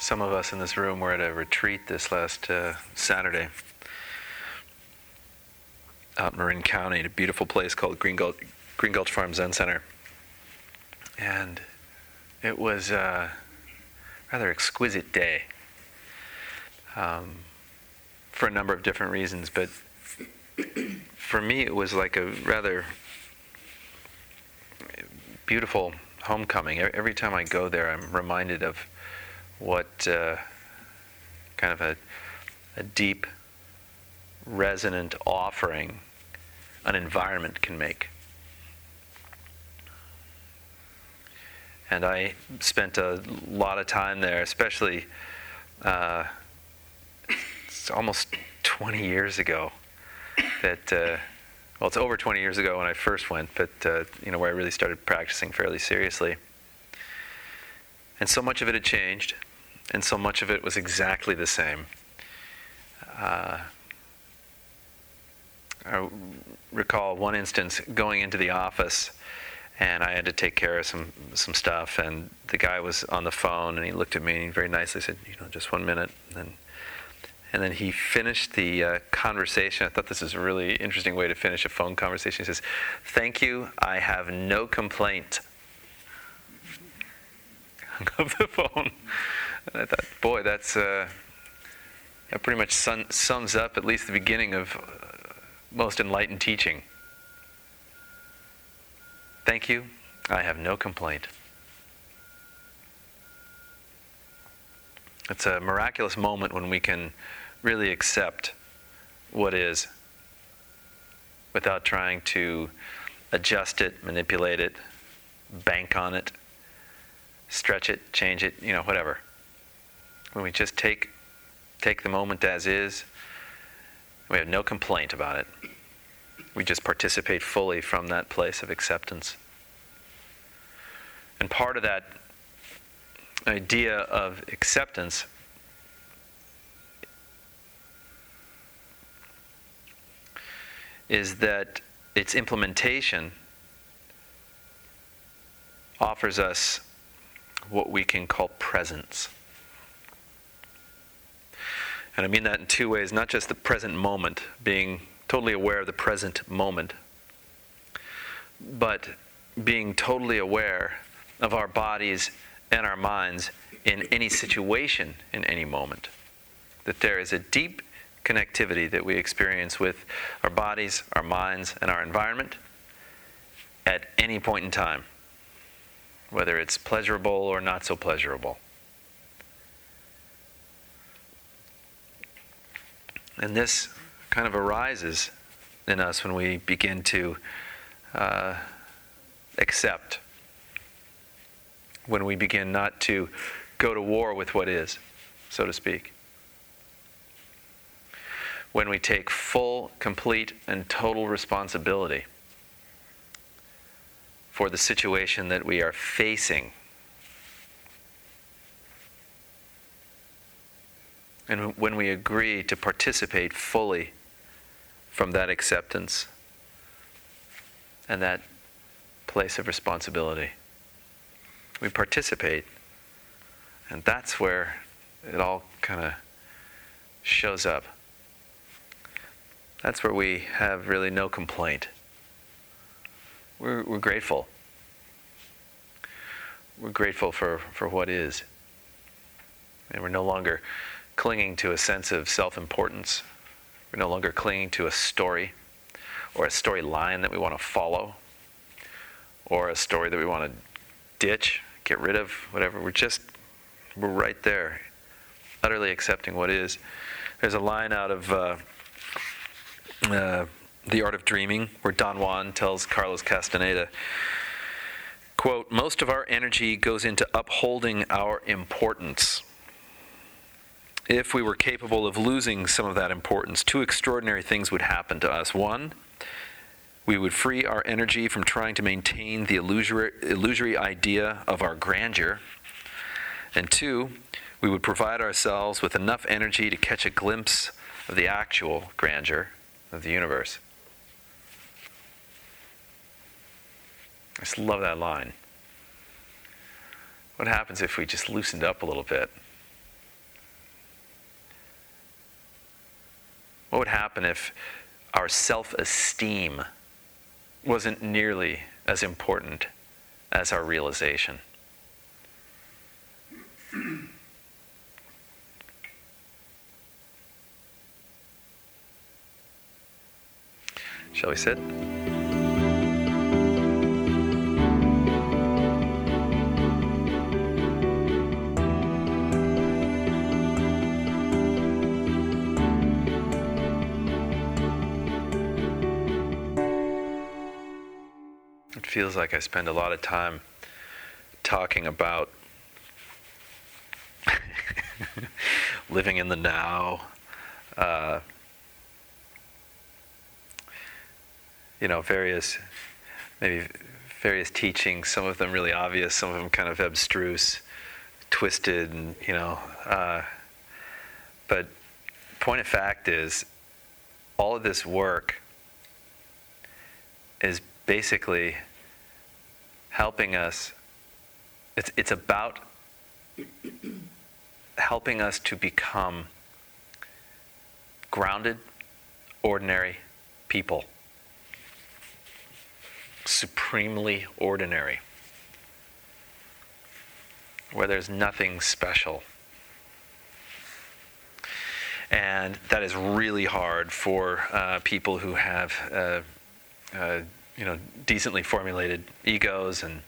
Some of us in this room were at a retreat this last Saturday out in Marin County at a beautiful place called Green Gulch Farm Zen Center. And it was a rather exquisite day for a number of different reasons. But for me, it was like a rather beautiful homecoming. Every time I go there, I'm reminded of what kind of a deep, resonant offering an environment can make. And I spent a lot of time there, especially it's almost 20 years ago that, well, it's over 20 years ago when I first went, but, where I really started practicing fairly seriously. And so much of it had changed, and so much of it was exactly the same. I recall one instance going into the office, and I had to take care of some stuff, and the guy was on the phone, and he looked at me and he very nicely said, just 1 minute. And then he finished the conversation. I thought this is a really interesting way to finish a phone conversation. He says, "Thank you, I have no complaint." Hung up the phone. And I thought, boy, that pretty much sums up at least the beginning of most enlightened teaching. Thank you. I have no complaint. It's a miraculous moment when we can really accept what is without trying to adjust it, manipulate it, bank on it, stretch it, change it, whatever. When we just take the moment as is, we have no complaint about it. We just participate fully from that place of acceptance. And part of that idea of acceptance is that its implementation offers us what we can call presence. And I mean that in two ways, not just the present moment, being totally aware of the present moment, but being totally aware of our bodies and our minds in any situation, in any moment. That there is a deep connectivity that we experience with our bodies, our minds, and our environment at any point in time, whether it's pleasurable or not so pleasurable. And this kind of arises in us when we begin to accept, when we begin not to go to war with what is, so to speak. When we take full, complete, and total responsibility for the situation that we are facing. And when we agree to participate fully from that acceptance and that place of responsibility, we participate, and that's where it all kind of shows up. That's where we have really no complaint. We're grateful. We're grateful for what is. And we're no longer clinging to a sense of self-importance. We're no longer clinging to a story or a storyline that we want to follow or a story that we want to ditch, get rid of, whatever. We're right there, utterly accepting what is. There's a line out of The Art of Dreaming, where Don Juan tells Carlos Castaneda, quote, most of our energy goes into upholding our importance. If we were capable of losing some of that importance, two extraordinary things would happen to us. One, we would free our energy from trying to maintain the illusory idea of our grandeur. And two, we would provide ourselves with enough energy to catch a glimpse of the actual grandeur of the universe. I just love that line. What happens if we just loosened up a little bit? What would happen if our self-esteem wasn't nearly as important as our realization? Shall we sit? It feels like I spend a lot of time talking about living in the now, various teachings, some of them really obvious, some of them kind of abstruse, twisted, and but point of fact is, all of this work is basically helping us, it's about helping us to become grounded, ordinary people. Supremely ordinary, where there's nothing special. And that is really hard for people who have decently formulated egos, and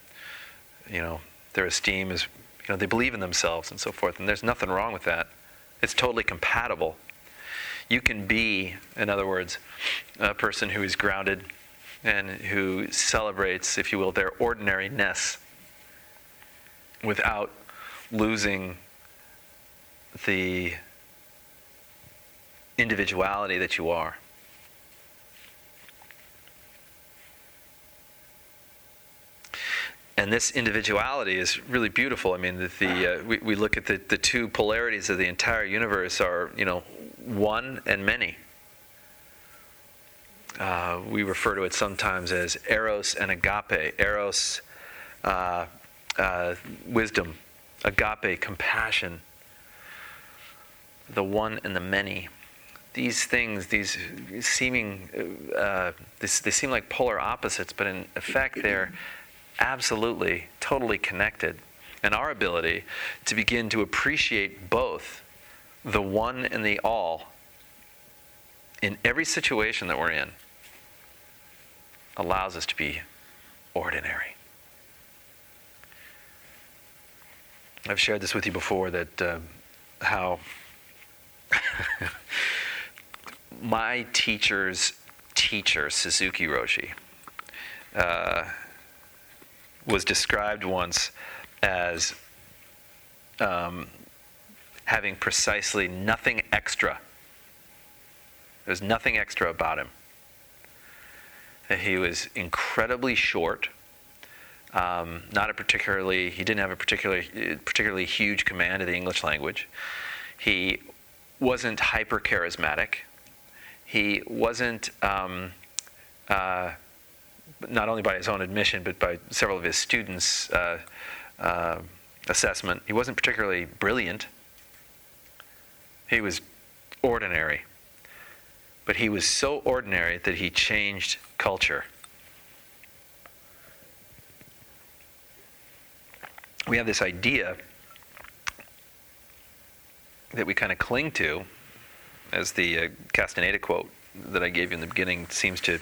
their esteem is, they believe in themselves and so forth, and there's nothing wrong with that. It's totally compatible. You can be, in other words, a person who is grounded and who celebrates, if you will, their ordinariness without losing the individuality that you are. And this individuality is really beautiful. I mean, we look at the two polarities of the entire universe are, one and many. We refer to it sometimes as eros and agape. Eros, wisdom. Agape, compassion. The one and the many. These things, they seem like polar opposites, but in effect they're absolutely, totally connected. And our ability to begin to appreciate both the one and the all in every situation that we're in allows us to be ordinary. I've shared this with you before, that how my teacher's teacher, Suzuki Roshi, was described once as having precisely nothing extra. There's nothing extra about him. He was incredibly short. He didn't have a particularly huge command of the English language. He wasn't hyper charismatic. He wasn't, not only by his own admission, but by several of his students' assessment, he wasn't particularly brilliant. He was ordinary. But he was so ordinary that he changed culture. We have this idea that we kind of cling to, as the Castaneda quote that I gave you in the beginning seems to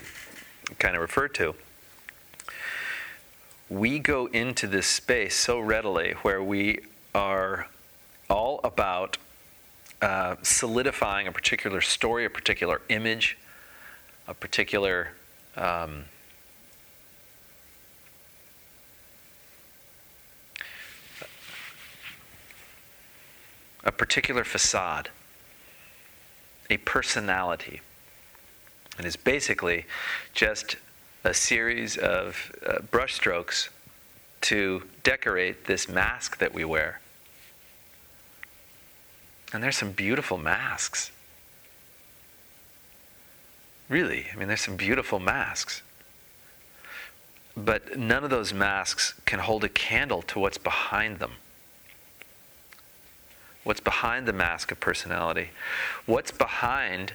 kind of refer to. We go into this space so readily where we are all about solidifying a particular story, a particular image, a particular facade, a personality. And it's basically just a series of brushstrokes to decorate this mask that we wear. And there's some beautiful masks. Really, I mean, there's some beautiful masks. But none of those masks can hold a candle to what's behind them. What's behind the mask of personality? What's behind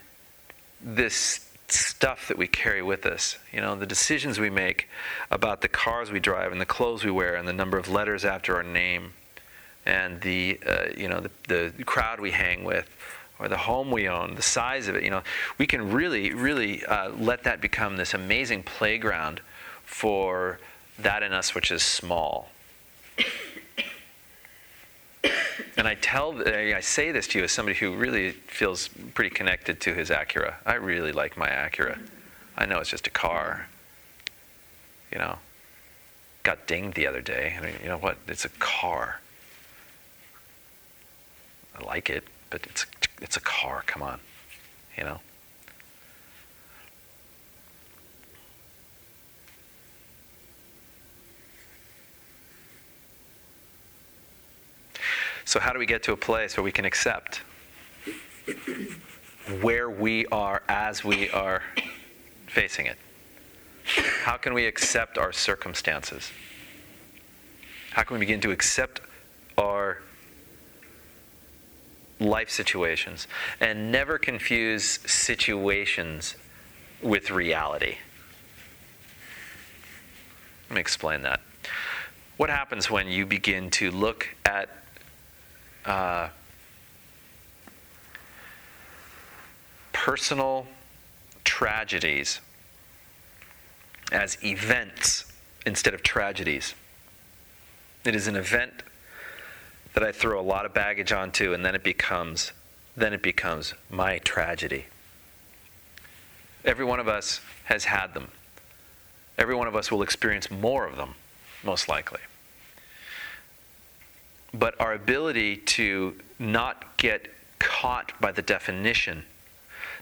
this stuff that we carry with us? You know, the decisions we make about the cars we drive and the clothes we wear and the number of letters after our name and the crowd we hang with or the home we own, the size of it. You know, we can really let that become this amazing playground for that in us which is small. And I say this to you as somebody who really feels pretty connected to his Acura. I really like my Acura. I know it's just a car. You know, got dinged the other day. I mean, you know what? It's a car. I like it, but it's a car. Come on, you know. So how do we get to a place where we can accept where we are as we are facing it? How can we accept our circumstances? How can we begin to accept our life situations and never confuse situations with reality? Let me explain that. What happens when you begin to look at personal tragedies as events instead of tragedies? It is an event that I throw a lot of baggage onto, and then it becomes my tragedy. Every one of us has had them. Every one of us will experience more of them, most likely. But our ability to not get caught by the definition,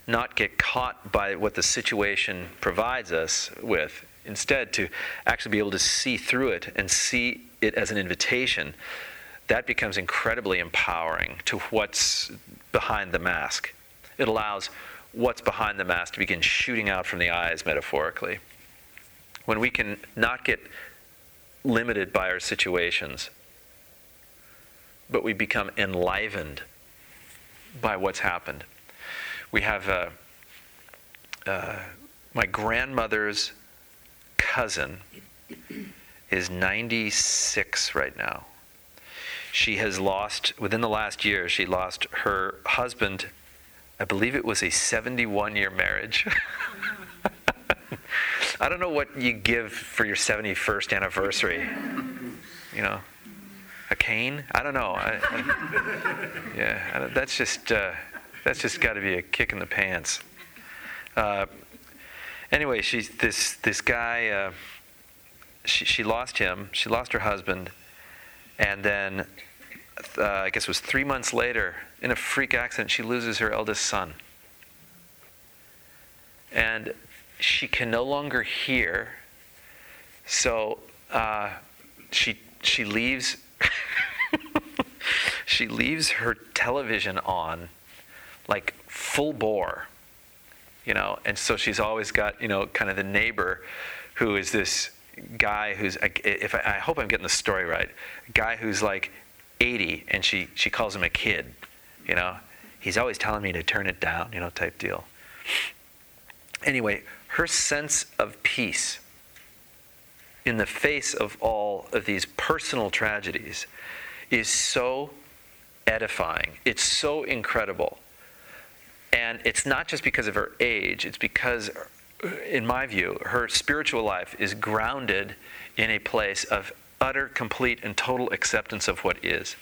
not get caught by what the situation provides us with, instead to actually be able to see through it and see it as an invitation, that becomes incredibly empowering to what's behind the mask. It allows what's behind the mask to begin shooting out from the eyes, metaphorically. When we can not get limited by our situations, but we become enlivened by what's happened. We have my grandmother's cousin is 96 right now. She has lost, within the last year, she lost her husband. I believe it was a 71-year marriage. I don't know what you give for your 71st anniversary, you know. A cane? I don't know. That's just got to be a kick in the pants. Anyway, she's this guy. She lost him. She lost her husband, and then I guess it was 3 months later, in a freak accident, she loses her eldest son, and she can no longer hear. So she leaves. She leaves her television on, like full bore, you know. And so she's always got, you know, kind of the neighbor, who is this guy who's, I hope I'm getting the story right, a guy who's like 80, and she calls him a kid, you know. He's always telling me to turn it down, you know, type deal. Anyway, her sense of peace in the face of all of these personal tragedies is so edifying. It's so incredible. And it's not just because of her age, it's because, in my view, her spiritual life is grounded in a place of utter, complete, and total acceptance of what is.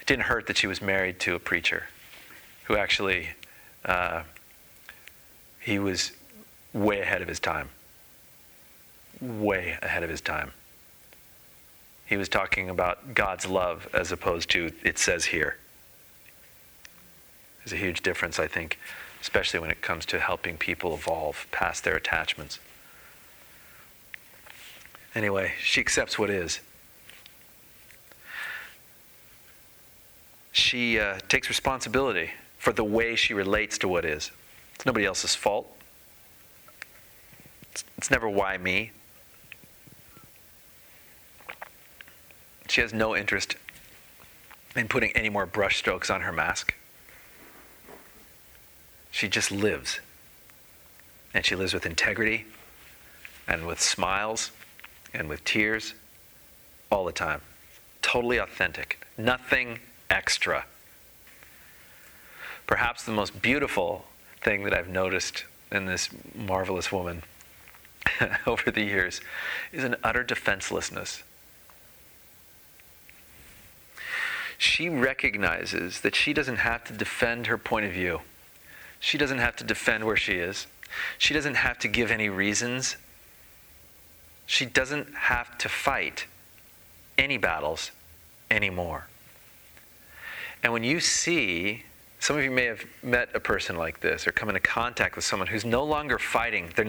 It didn't hurt that she was married to a preacher who actually He was way ahead of his time. Way ahead of his time. He was talking about God's love as opposed to it says here. There's a huge difference, I think, especially when it comes to helping people evolve past their attachments. Anyway, she accepts what is. She takes responsibility for the way she relates to what is. It's nobody else's fault. It's never why me. She has no interest in putting any more brush strokes on her mask. She just lives. And she lives with integrity and with smiles and with tears all the time. Totally authentic. Nothing extra. Perhaps the most beautiful thing that I've noticed in this marvelous woman over the years is an utter defenselessness. She recognizes that she doesn't have to defend her point of view. She doesn't have to defend where she is. She doesn't have to give any reasons. She doesn't have to fight any battles anymore. And when you see, some of you may have met a person like this or come into contact with someone who's no longer fighting. They're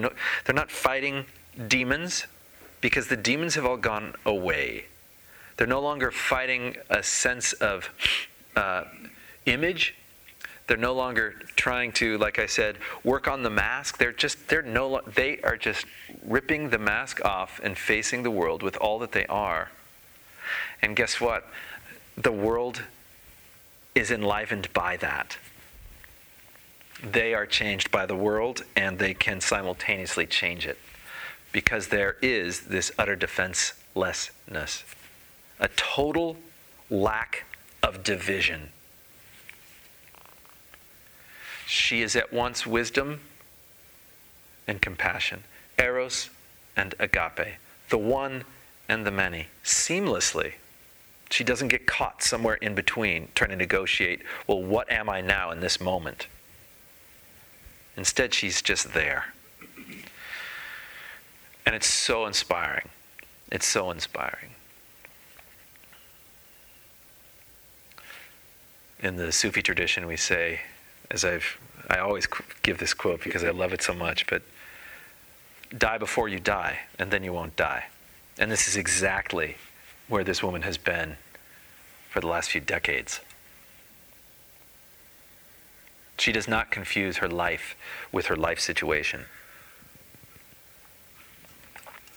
not fighting demons because the demons have all gone away. They're no longer fighting a sense of image. They're no longer trying to, like I said, work on the mask. They are just ripping the mask off and facing the world with all that they are. And guess what? The world is enlivened by that. They are changed by the world, and they can simultaneously change it because there is this utter defenselessness. A total lack of division. She is at once wisdom and compassion, eros and agape, the one and the many, seamlessly. She doesn't get caught somewhere in between trying to negotiate, well, what am I now in this moment? Instead, she's just there. And it's so inspiring. It's so inspiring. In the Sufi tradition, we say, I always give this quote because I love it so much, but die before you die, and then you won't die. And this is exactly where this woman has been for the last few decades. She does not confuse her life with her life situation.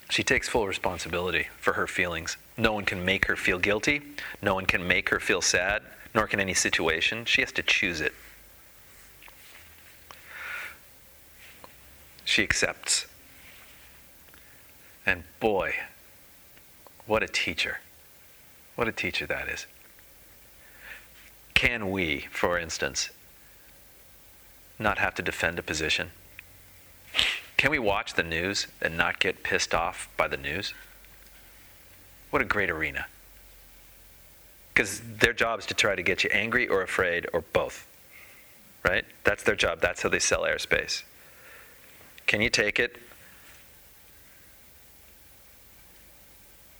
She takes full responsibility for her feelings. No one can make her feel guilty. No one can make her feel sad, nor can any situation. She has to choose it. She accepts. And boy, what a teacher. What a teacher that is. Can we, for instance, not have to defend a position? Can we watch the news and not get pissed off by the news? What a great arena. Because their job is to try to get you angry or afraid or both. Right? That's their job. That's how they sell airspace. Can you take it?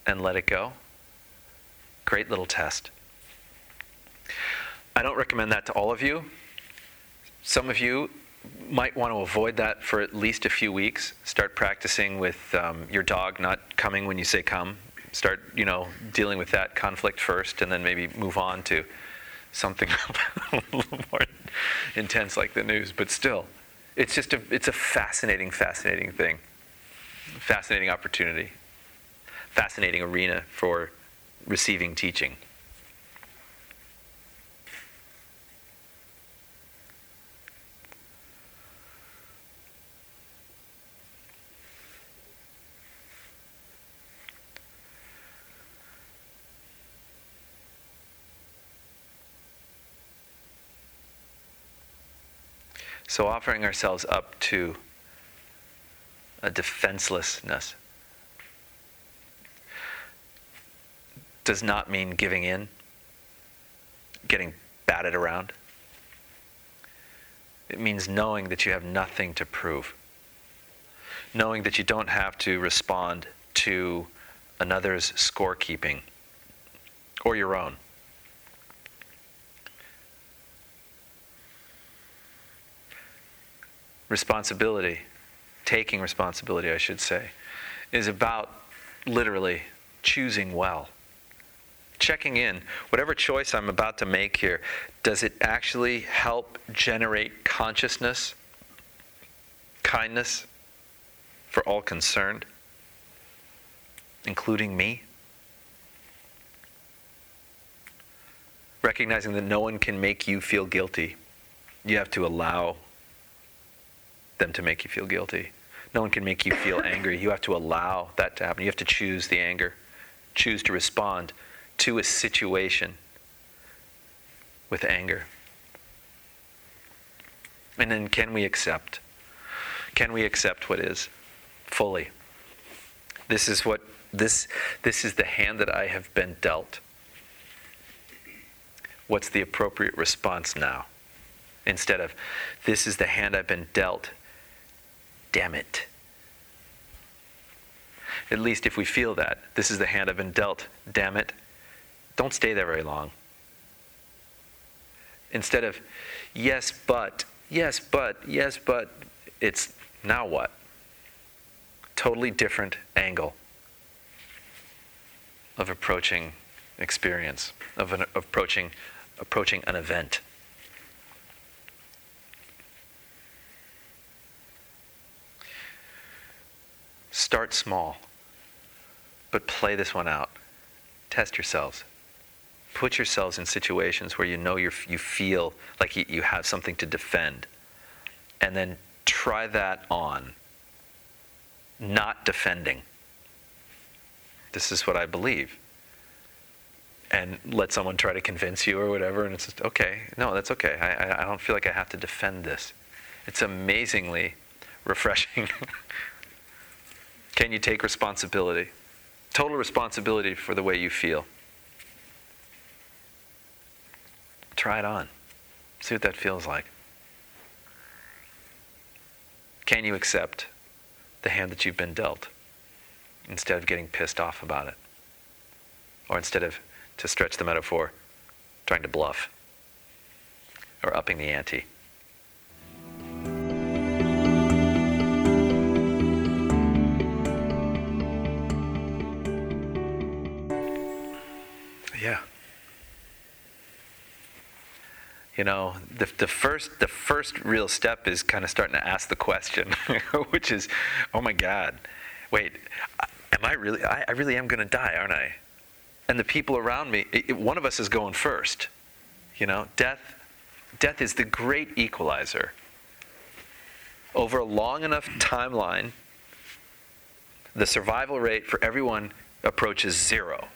And let it go. Great little test. I don't recommend that to all of you. Some of you might want to avoid that for at least a few weeks. Start practicing with your dog not coming when you say come. Start, dealing with that conflict first, and then maybe move on to something a little more intense like the news. But still, it's just a fascinating thing. Fascinating opportunity. Fascinating arena for receiving teaching. So offering ourselves up to a defenselessness does not mean giving in, getting batted around. It means knowing that you have nothing to prove. Knowing that you don't have to respond to another's scorekeeping or your own. Responsibility, taking responsibility, I should say, is about literally choosing well. Checking in, whatever choice I'm about to make here, does it actually help generate consciousness, kindness for all concerned, including me? Recognizing that no one can make you feel guilty. You have to allow them to make you feel guilty. No one can make you feel angry. You have to allow that to happen. You have to choose the anger, choose to respond to a situation with anger. And then can we accept? Can we accept what is fully? This is what this is the hand that I have been dealt. What's the appropriate response now? Instead of, this is the hand I've been dealt, damn it. At least if we feel that, this is the hand I've been dealt, damn it, don't stay there very long. Instead of, yes, but, yes, but, yes, but, it's now what? Totally different angle of approaching experience, of approaching an event. Start small, but play this one out. Test yourselves. Put yourselves in situations where you know you feel like you have something to defend. And then try that on. Not defending. This is what I believe. And let someone try to convince you or whatever, and it's just, okay, no, that's okay. I don't feel like I have to defend this. It's amazingly refreshing. Can you take responsibility? Total responsibility for the way you feel. Try it on. See what that feels like. Can you accept the hand that you've been dealt instead of getting pissed off about it? Or instead of, to stretch the metaphor, trying to bluff or upping the ante? You know, the first real step is kind of starting to ask the question, which is, oh my God, wait, I really am going to die, aren't I? And the people around me, one of us is going first. You know, death is the great equalizer. Over a long enough timeline, the survival rate for everyone approaches 0.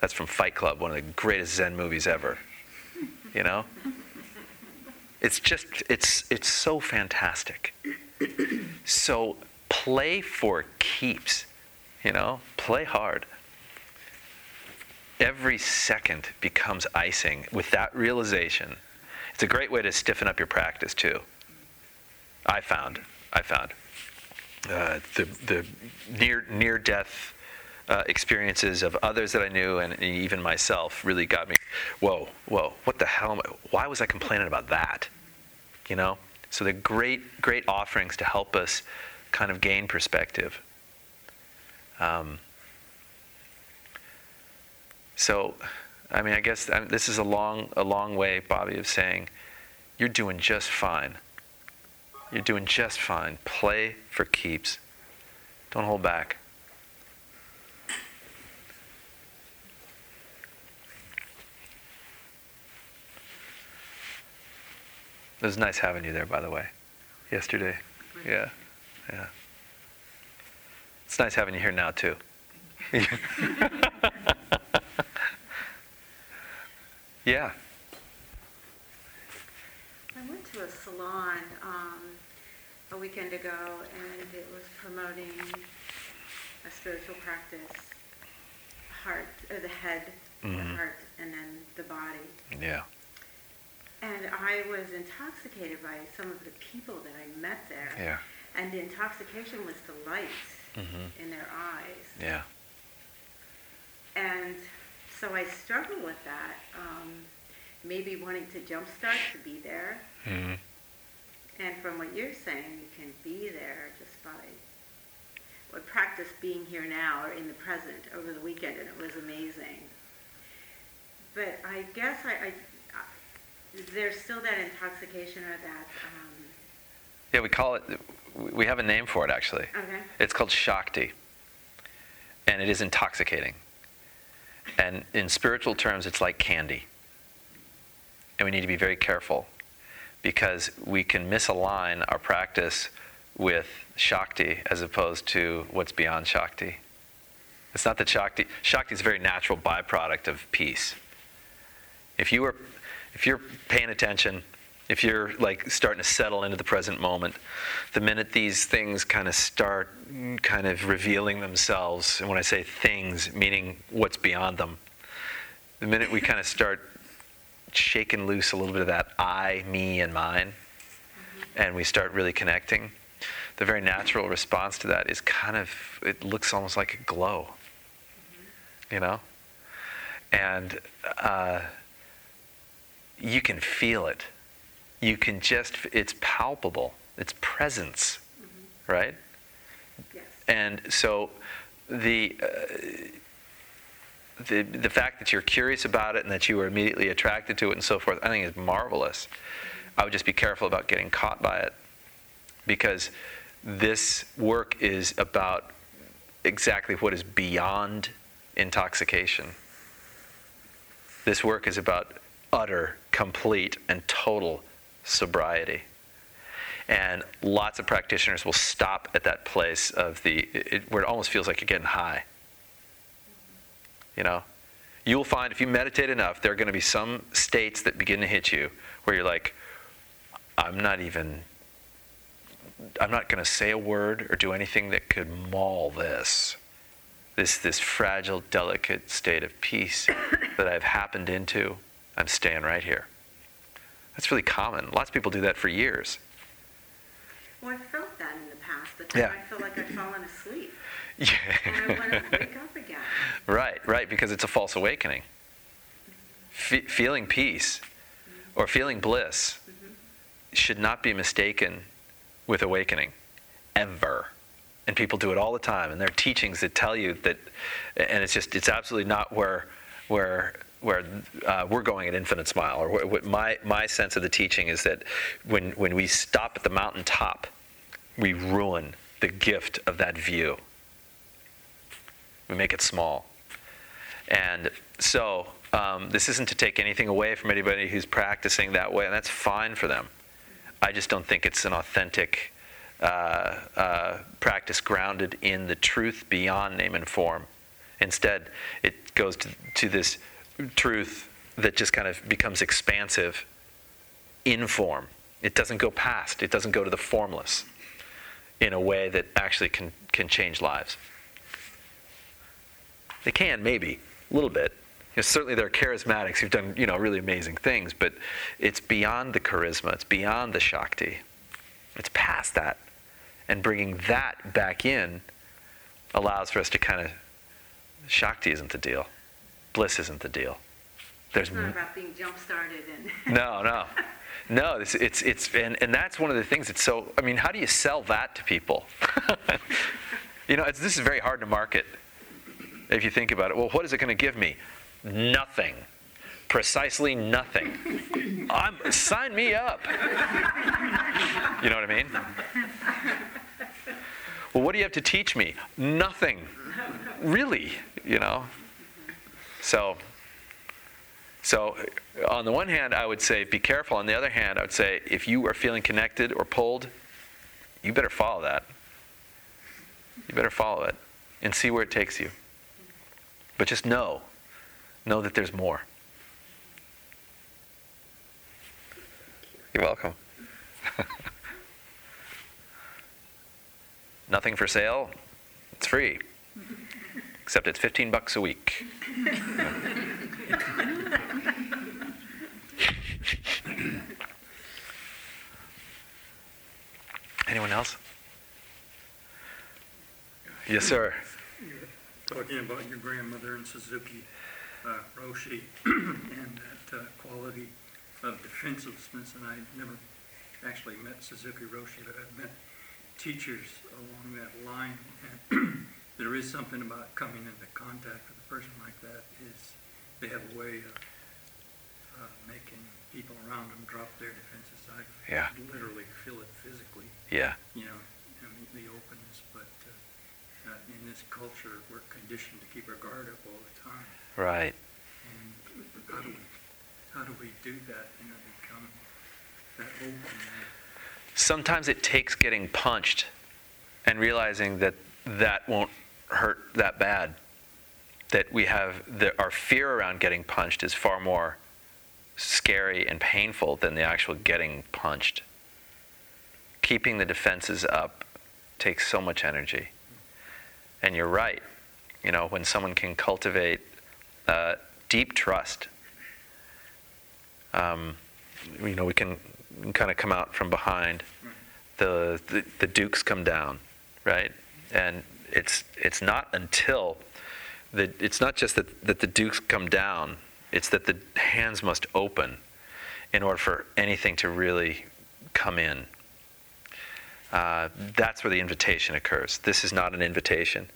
That's from Fight Club, one of the greatest Zen movies ever. You know, it's just, it's so fantastic. So play for keeps, you know, play hard. Every second becomes icing with that realization. It's a great way to stiffen up your practice too. I found the near death experiences of others that I knew and even myself really got me, whoa, what the hell why was I complaining about that? You know? So they're great offerings to help us kind of gain perspective. So, I mean, I guess this is a long way, Bobby, of saying, you're doing just fine. You're doing just fine. Play for keeps. Don't hold back. It was nice having you there, by the way, yesterday. Yeah. It's nice having you here now, too. Yeah. I went to a salon a weekend ago, and it was promoting a spiritual practice, the head, mm-hmm. the heart, and then the body. Yeah. And I was intoxicated by some of the people that I met there. Yeah. And the intoxication was the lights in their eyes. Yeah. And so I struggled with that, maybe wanting to jumpstart to be there. Mm-hmm. And from what you're saying, you can be there just by practice being here now or in the present over the weekend, and it was amazing. But I guess there's still that intoxication or that... Yeah, we call it... We have a name for it, actually. Okay. It's called Shakti. And it is intoxicating. And in spiritual terms, it's like candy. And we need to be very careful because we can misalign our practice with Shakti as opposed to what's beyond Shakti. It's not that Shakti is a very natural byproduct of peace. If you're paying attention, if you're like starting to settle into the present moment, the minute these things kind of start kind of revealing themselves, and when I say things, meaning what's beyond them, the minute we kind of start shaking loose a little bit of that I, me, and mine, and we start really connecting, the very natural response to that is kind of, it looks almost like a glow, you know? And you can feel it. You can just, it's palpable. It's presence, right? Yes. And so the fact that you're curious about it and that you were immediately attracted to it and so forth, I think is marvelous. I would just be careful about getting caught by it, because this work is about exactly what is beyond intoxication. This work is about utter, complete, and total sobriety. And lots of practitioners will stop at that place of where it almost feels like you're getting high. You know? You'll find if you meditate enough, there are going to be some states that begin to hit you where you're like, I'm not going to say a word or do anything that could maul this fragile, delicate state of peace that I've happened into. I'm staying right here. That's really common. Lots of people do that for years. Well, I felt that in the past. But then I feel like I've fallen asleep. Yeah. And I want to wake up again. Right, because it's a false awakening. Feeling peace or feeling bliss should not be mistaken with awakening, ever. And people do it all the time, and there are teachings that tell you that, and it's absolutely not where we're going at Infinite Smile, or what my sense of the teaching is that when we stop at the mountaintop, we ruin the gift of that view. We make it small. And so this isn't to take anything away from anybody who's practicing that way, and that's fine for them. I just don't think it's an authentic practice grounded in the truth beyond name and form. Instead, it goes to this truth that just kind of becomes expansive in form. It doesn't go past. It doesn't go to the formless in a way that actually can change lives. They can, maybe, a little bit. You know, certainly there are charismatics who've done, really amazing things, but it's beyond the charisma, it's beyond the Shakti. It's past that. And bringing that back in allows for us to kind of, Shakti isn't the deal. Bliss isn't the deal. It's not about being jump-started. No, it's and that's one of the things that's so, how do you sell that to people? This is very hard to market if you think about it. Well, what is it going to give me? Nothing. Precisely nothing. Sign me up. You know what I mean? Well, what do you have to teach me? Nothing. Really, So on the one hand, I would say be careful. On the other hand, I would say if you are feeling connected or pulled, you better follow that. You better follow it and see where it takes you. But just know that there's more. You're welcome. Nothing for sale. It's free. Except it's $15 a week. Anyone else? Yes, sir. You were talking about your grandmother and Suzuki Roshi and that quality of defenselessness, and I never actually met Suzuki Roshi, but I've met teachers along that line, and there is something about coming into contact with a person like that. Is they have a way of making people around them drop their defenses. I literally feel it physically. Yeah. You know, I mean, the openness, but in this culture, we're conditioned to keep our guard up all the time. Right. And how do we do that, you know, become that open? Sometimes it takes getting punched and realizing that that won't hurt that bad. That we have, our fear around getting punched is far more scary and painful than the actual getting punched. Keeping the defenses up takes so much energy. And you're right, you know, when someone can cultivate deep trust, you know, we can kind of come out from behind. The dukes come down, right? And it's not just that the dukes come down. It's that the hands must open in order for anything to really come in. That's where the invitation occurs. This is not an invitation.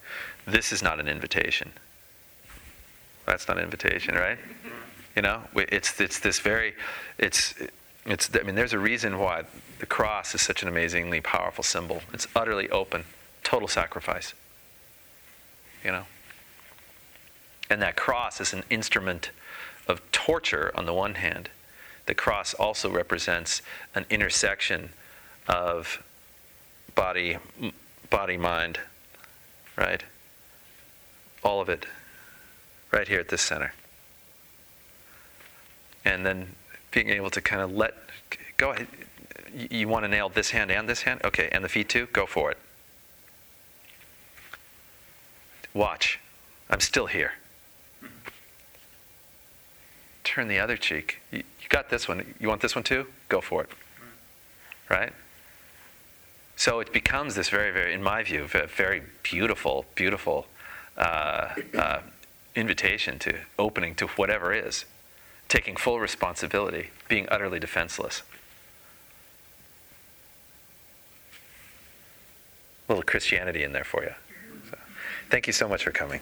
This is not an invitation. That's not an invitation, right? You know, I mean, there's a reason why the cross is such an amazingly powerful symbol. It's utterly open, total sacrifice. You know? And that cross is an instrument of torture on the one hand. The cross also represents an intersection of body, mind, right? All of it, right here at this center. And then being able to kind of let go. You want to nail this hand and this hand? Okay, and the feet too? Go for it. Watch. I'm still here. Turn the other cheek. You got this one. You want this one too? Go for it. Right? So it becomes this very, very, in my view, very beautiful, beautiful invitation to opening to whatever is. Taking full responsibility, being utterly defenseless. A little Christianity in there for you. So, thank you so much for coming.